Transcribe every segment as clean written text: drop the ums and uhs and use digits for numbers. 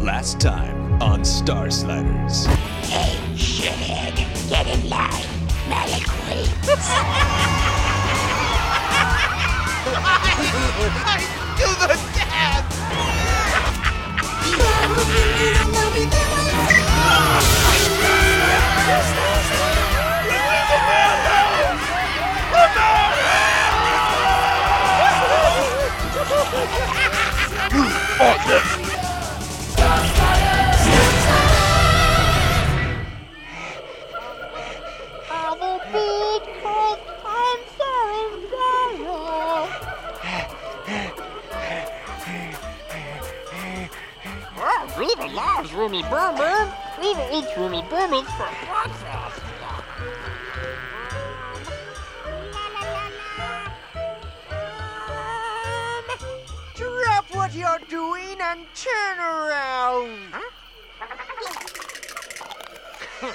Last time on Star Sliders. Hey, shithead, get in line. Malik waits. I do the dance! You are this! Griefer loves Roomy Burman. Griefer eats Roomy Burmans for breakfast. Drop what you're doing and turn around. Huh?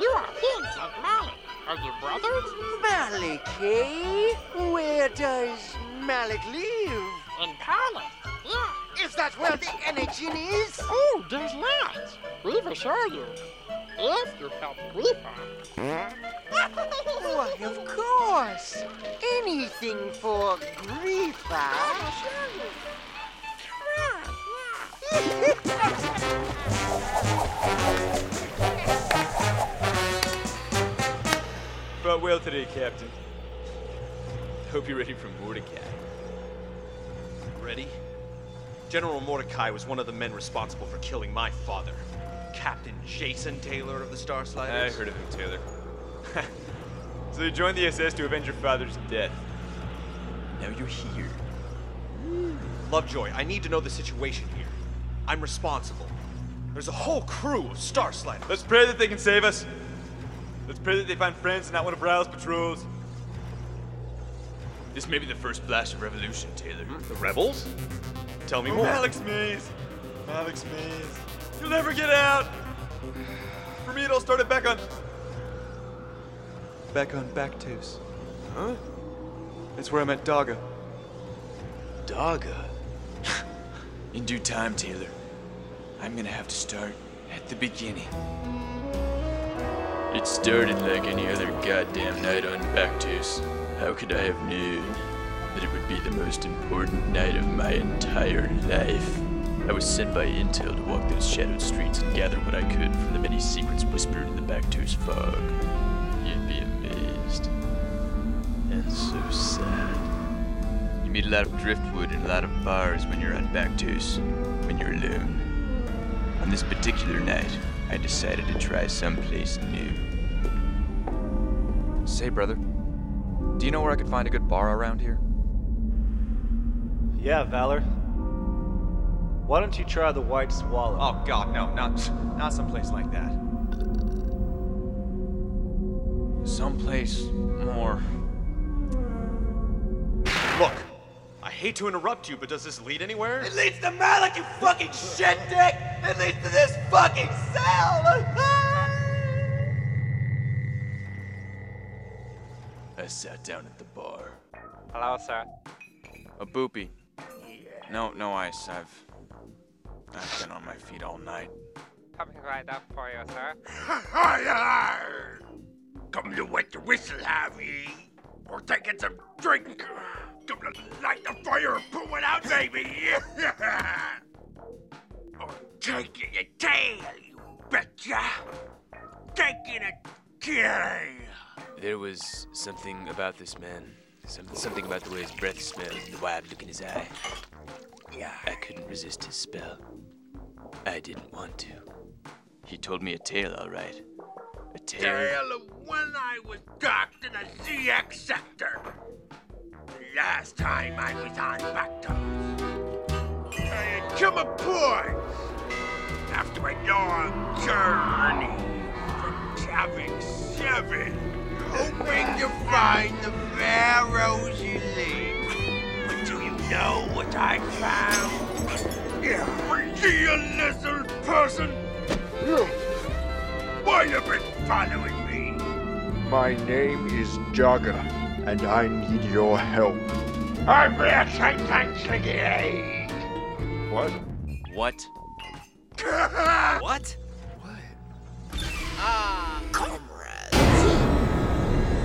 You are kids of Malik. Are you brothers? Malik, eh? Where does Malik live? In Palace. Yeah. Is that where the energy is? Oh, there's lots. Griefer saw you. If you help Griefer. Why, of course. Anything for Griefer. I'll show you. Farewell today, Captain. Hope you're ready for Mordecai. Ready? General Mordecai was one of the men responsible for killing my father. Captain Jason Taylor of the Star Sliders. I heard of him, Taylor. So you joined the SS to avenge your father's death. Now you're here. Lovejoy, I need to know the situation here. I'm responsible. There's a whole crew of Star Sliders. Let's pray that they can save us. Let's pray that they find friends and not one of Raoul's patrols. This may be the first flash of revolution, Taylor. The rebels? Tell me more. Alex Mays. Alex Mays. You'll never get out. For me, it all started back on Bactus. Huh? That's where I met Daga. Daga? In due time, Taylor. I'm gonna have to start at the beginning. It started like any other goddamn night on Bactus. How could I have known that it would be the most important night of my entire life? I was sent by Intel to walk those shadowed streets and gather what I could from the many secrets whispered in the Bactus fog. You'd be amazed. And so sad. You meet a lot of driftwood and a lot of bars when you're on Bactus, when you're alone. On this particular night, I decided to try someplace new. Say, brother, do you know where I could find a good bar around here? Yeah, Valor. Why don't you try the White Swallow? Oh god, no, not someplace like that. Someplace more... Look, I hate to interrupt you, but does this lead anywhere? It leads to Malik, you fucking shit dick! It leads to this fucking cell! I sat down at the bar. Hello, sir. A boopy. No ice. I've been on my feet all night. Coming right up for you, sir. Come to wet the whistle, have ye? Or taking some drink. Come to light the fire and pull it out, baby. Or taking a tail, you betcha. Taking a tail. There was something about this man. Something about the way his breath smelled and the wild look in his eye. Yeah. I couldn't resist his spell. I didn't want to. He told me a tale, all right. A tale of when I was docked in a ZX sector. The last time I was on Bactus, I had come aboard after a long journey from Tavik 7, hoping to find the Pharaoh's elite. But do you know what I found? Every little person might have been following me. My name is Jaga, and I need your help. I'm reaction thanks again. What? What? What? What? Ah, comrades.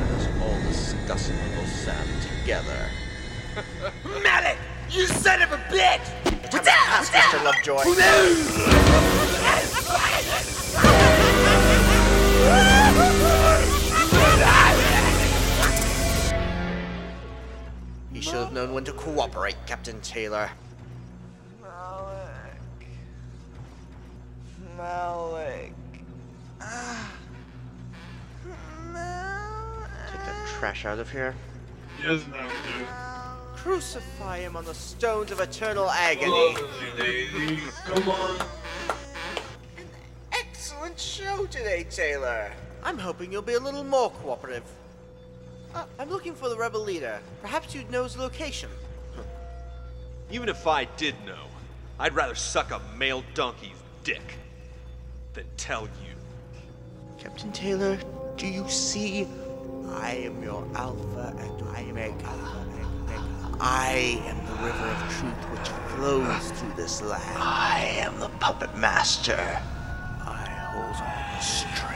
Let us all discuss little Sam together. Malik, you son of a bitch! What's up, Mr. Lovejoy? He should have known when to cooperate, Captain Taylor. Malik. Take that trash out of here. Yes, no, dude. Crucify him on the stones of eternal agony. Ladies. Come on. An excellent show today, Taylor. I'm hoping you'll be a little more cooperative. I'm looking for the rebel leader. Perhaps you'd know his location. Even if I did know, I'd rather suck a male donkey's dick than tell you. Captain Taylor, do you see? I am your Alpha and Omega. I am the river of truth which flows through this land. I am the puppet master. I hold all the strings.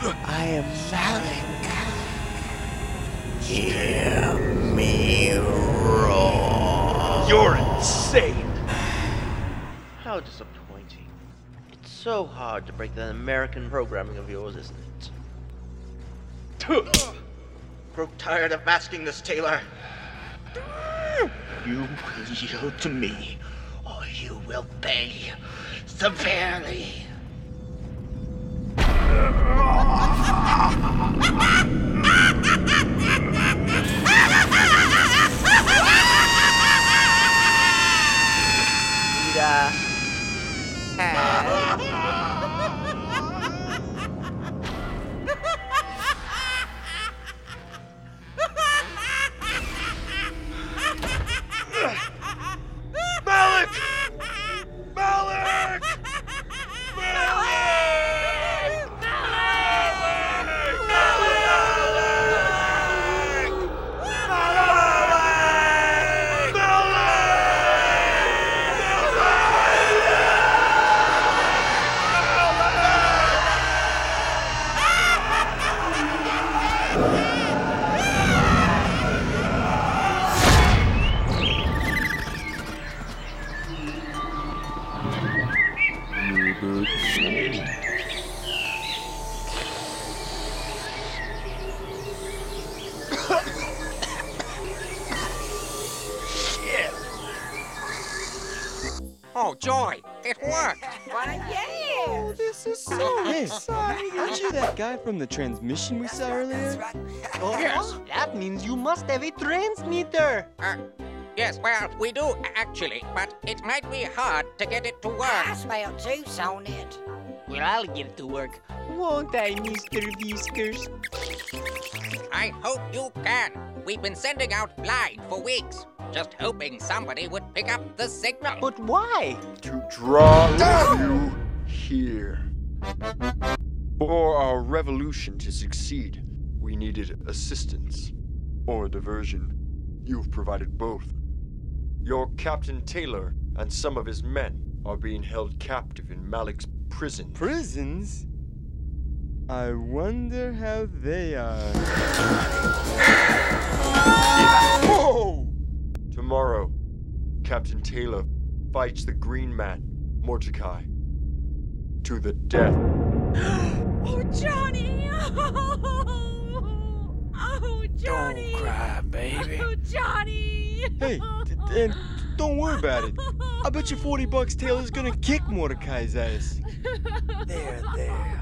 I am Malik. Hear me roar. You're insane. How disappointing. So hard to break that American programming of yours, isn't it? Broke tired of masking this, Taylor. You will yield to me, or you will pay severely. Oh, joy! It worked! Why, yeah! Oh, this is so exciting! Aren't you that guy from the transmission we saw earlier? Oh, yes. That means you must have a transmitter! Yes, well, we do, actually, but it might be hard to get it to work. I smell juice on it. Well, I'll get it to work. Won't I, Mr. Viewskers? I hope you can. We've been sending out blind for weeks. Just hoping somebody would pick up the signal. But why? To draw you here. For our revolution to succeed, we needed assistance or diversion. You've provided both. Your Captain Taylor and some of his men are being held captive in Malik's prison. Prisons? I wonder how they are. Whoa! Tomorrow, Captain Taylor fights the Green Man, Mordecai, to the death. Oh, Johnny! Oh, oh, Johnny! Don't cry, baby. Oh, Johnny! Hey, and don't worry about it. I bet you $40 Taylor's gonna kick Mordecai's ass. There, there.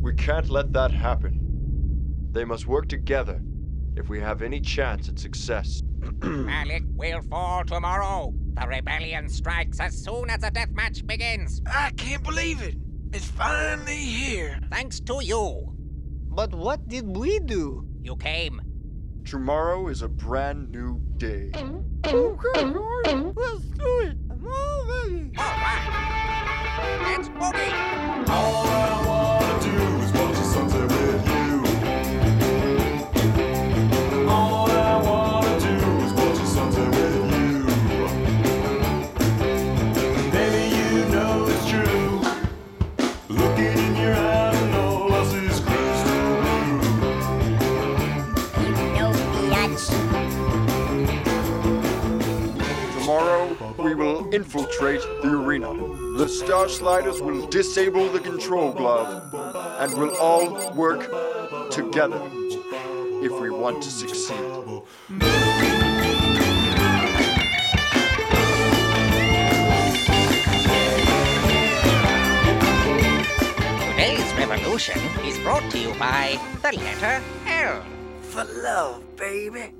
We can't let that happen. They must work together if we have any chance at success. Malik will fall tomorrow. The rebellion strikes as soon as the deathmatch begins. I can't believe it. It's finally here. Thanks to you. But what did we do? You came. Tomorrow is a brand new day. Oh, good Lord. Let's do it. I'm all ready. All right. Let's boogie. All I want to do is watch the sunset with you. we will infiltrate the arena. The Star Sliders will disable the control glove, and we'll all work together if we want to succeed. Today's revolution is brought to you by the letter L. For love, baby.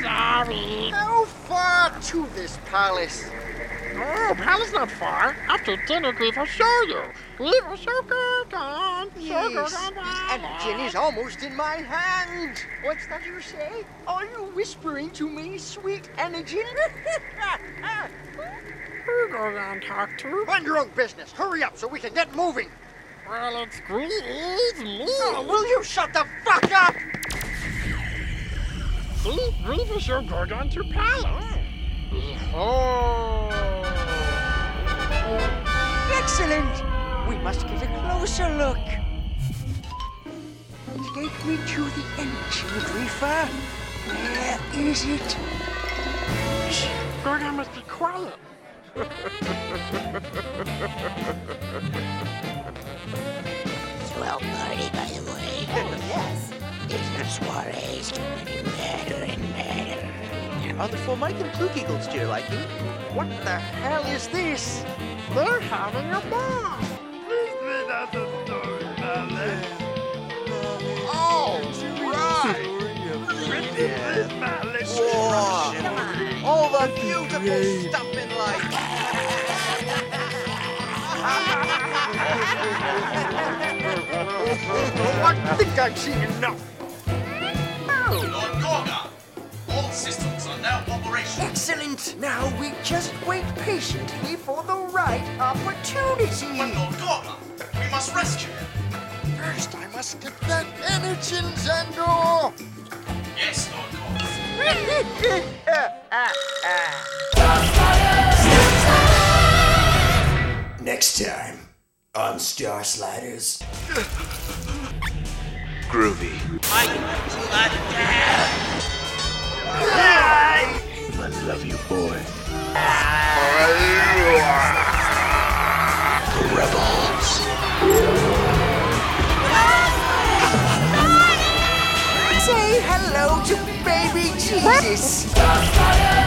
Sorry. How far to this palace? Oh, palace not far. After dinner, Griefer, I'll show you. Griefer, show Gorgon. Show Gorgon. The engine is almost in my hand. What's that you say? Are you whispering to me, sweet engine? Who Gorgon talk to? Mind your own business. Hurry up so we can get moving. Well, it's Griefer. Oh, will you shut the fuck up? See, Griefer showed Gorgon to Palace. Behold! Excellent! We must get a closer look. Take me to the engine, Griefer. Where is it? Shh, Gorgon must be quiet. Swell party, by the way. Oh, yes. Isn't Suarez getting better and better? Are the Formican Klukigles to your liking? What the hell is this? They're having a ball. Please let out the door, Malik. Oh, right. Ridiculous Malik. Whoa. All the beautiful stuff in life. I think I've seen enough. Lord Gorgon, all systems are now operational. Excellent! Now we just wait patiently for the right opportunity. But Lord Gorgon, we must rescue him. First, I must get that energy, Xando. Yes, Lord Gorgon. Next time on Star Sliders. Groovy. I love you, boy. The rebels. Say hello to baby Jesus.